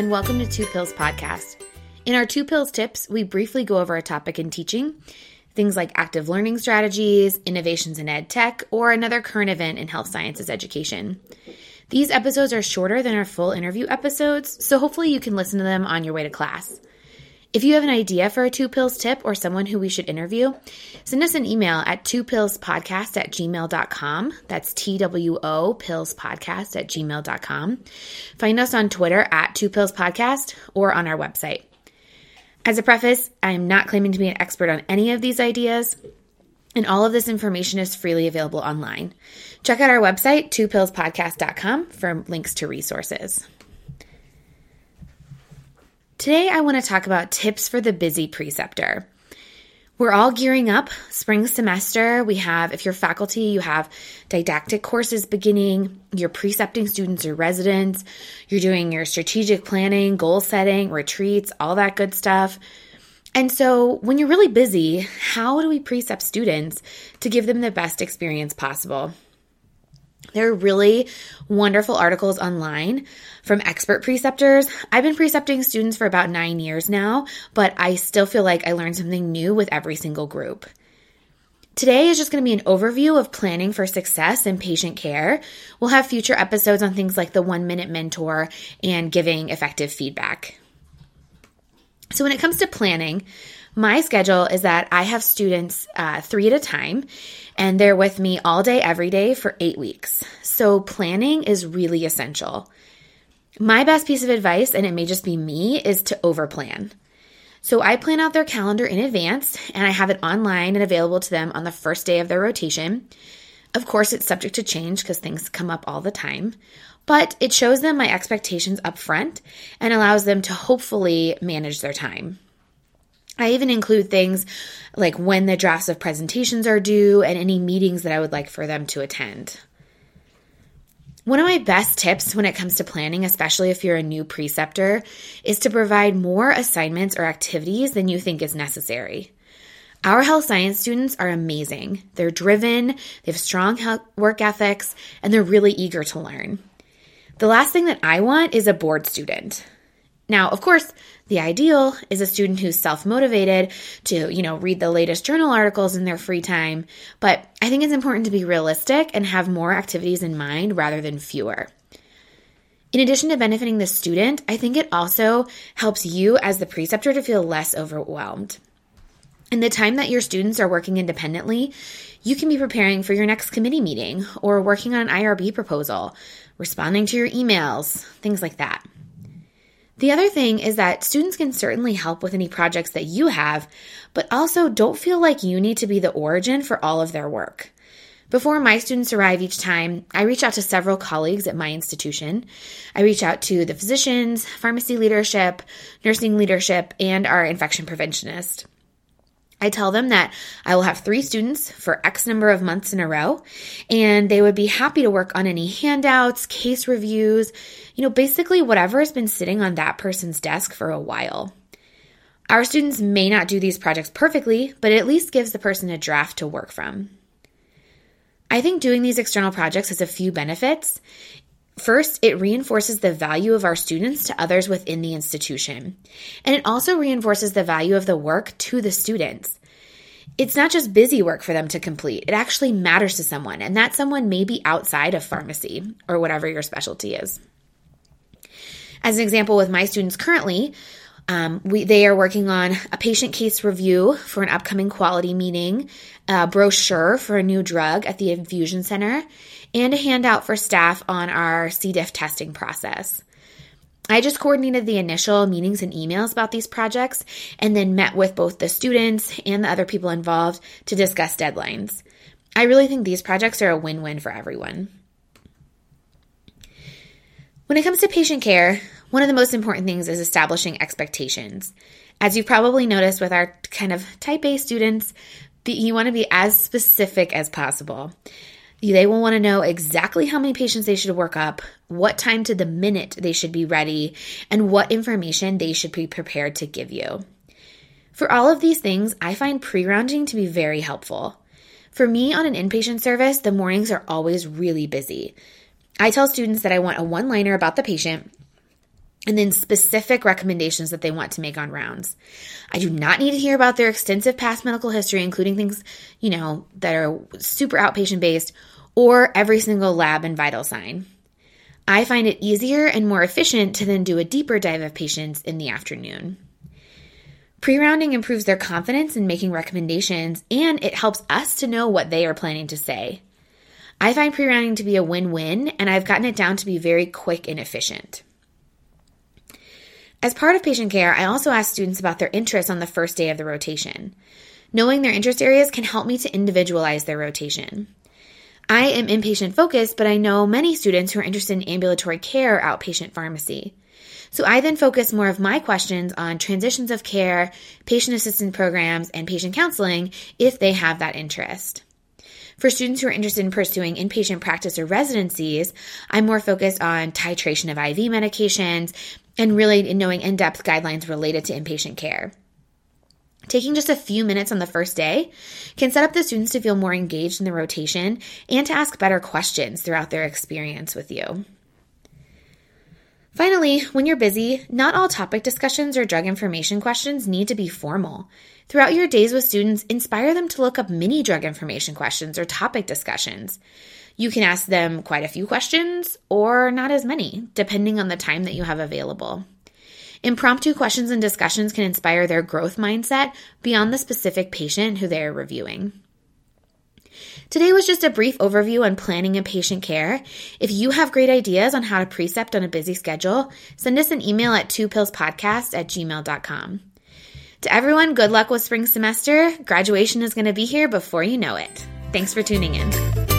and welcome to Two Pills Podcast. In our Two Pills Tips, we briefly go over a topic in teaching, things like active learning strategies, innovations in ed tech, or another current event in health sciences education. These episodes are shorter than our full interview episodes, so hopefully you can listen to them on your way to class. If you have an idea for a Two Pills tip or someone who we should interview, send us an email at twopillspodcast@gmail.com. That's TWO pillspodcast at gmail.com. Find us on Twitter at Two Pills Podcast or on our website. As a preface, I am not claiming to be an expert on any of these ideas, and all of this information is freely available online. Check out our website, twopillspodcast.com, for links to resources. Today, I want to talk about tips for the busy preceptor. We're all gearing up. Spring semester, we have, if you're faculty, you have didactic courses beginning, you're precepting students or residents, you're doing your strategic planning, goal setting, retreats, all that good stuff. And so when you're really busy, how do we precept students to give them the best experience possible? There are really wonderful articles online from expert preceptors. I've been precepting students for about 9 years now, but I still feel like I learn something new with every single group. Today is just going to be an overview of planning for success in patient care. We'll have future episodes on things like the 1-minute mentor and giving effective feedback. So when it comes to planning, my schedule is that I have students three at a time, and they're with me all day, every day for 8 weeks. So planning is really essential. My best piece of advice, and it may just be me, is to overplan. So I plan out their calendar in advance, and I have it online and available to them on the first day of their rotation. Of course, it's subject to change because things come up all the time, but it shows them my expectations up front and allows them to hopefully manage their time. I even include things like when the drafts of presentations are due and any meetings that I would like for them to attend. One of my best tips when it comes to planning, especially if you're a new preceptor, is to provide more assignments or activities than you think is necessary. Our health science students are amazing. They're driven, they have strong work ethics, and they're really eager to learn. The last thing that I want is a bored student. Now, of course, the ideal is a student who's self-motivated to, read the latest journal articles in their free time, but I think it's important to be realistic and have more activities in mind rather than fewer. In addition to benefiting the student, I think it also helps you as the preceptor to feel less overwhelmed. In the time that your students are working independently, you can be preparing for your next committee meeting or working on an IRB proposal, responding to your emails, things like that. The other thing is that students can certainly help with any projects that you have, but also don't feel like you need to be the origin for all of their work. Before my students arrive each time, I reach out to several colleagues at my institution. I reach out to the physicians, pharmacy leadership, nursing leadership, and our infection preventionist. I tell them that I will have 3 students for X number of months in a row, and they would be happy to work on any handouts, case reviews, basically whatever has been sitting on that person's desk for a while. Our students may not do these projects perfectly, but it at least gives the person a draft to work from. I think doing these external projects has a few benefits. First, it reinforces the value of our students to others within the institution, and it also reinforces the value of the work to the students. It's not just busy work for them to complete. It actually matters to someone, and that someone may be outside of pharmacy or whatever your specialty is. As an example, with my students currently, they are working on a patient case review for an upcoming quality meeting, a brochure for a new drug at the infusion center, and a handout for staff on our C. diff testing process. I just coordinated the initial meetings and emails about these projects and then met with both the students and the other people involved to discuss deadlines. I really think these projects are a win-win for everyone. When it comes to patient care, one of the most important things is establishing expectations. As you've probably noticed with our kind of type A students, you want to be as specific as possible. They will want to know exactly how many patients they should work up, what time to the minute they should be ready, and what information they should be prepared to give you. For all of these things, I find pre-rounding to be very helpful. For me, on an inpatient service, the mornings are always really busy. I tell students that I want a one-liner about the patient, and then specific recommendations that they want to make on rounds. I do not need to hear about their extensive past medical history, including things, that are super outpatient based or every single lab and vital sign. I find it easier and more efficient to then do a deeper dive of patients in the afternoon. Pre-rounding improves their confidence in making recommendations, and it helps us to know what they are planning to say. I find pre-rounding to be a win-win, and I've gotten it down to be very quick and efficient. As part of patient care, I also ask students about their interests on the first day of the rotation. Knowing their interest areas can help me to individualize their rotation. I am inpatient focused, but I know many students who are interested in ambulatory care or outpatient pharmacy. So I then focus more of my questions on transitions of care, patient assistance programs, and patient counseling if they have that interest. For students who are interested in pursuing inpatient practice or residencies, I'm more focused on titration of IV medications and really in knowing in-depth guidelines related to inpatient care. Taking just a few minutes on the first day can set up the students to feel more engaged in the rotation and to ask better questions throughout their experience with you. Finally, when you're busy, not all topic discussions or drug information questions need to be formal. Throughout your days with students, inspire them to look up mini drug information questions or topic discussions. You can ask them quite a few questions or not as many, depending on the time that you have available. Impromptu questions and discussions can inspire their growth mindset beyond the specific patient who they are reviewing. Today was just a brief overview on planning and patient care. If you have great ideas on how to precept on a busy schedule, send us an email at twopillspodcast@gmail.com. To everyone, good luck with spring semester. Graduation is going to be here before you know it. Thanks for tuning in.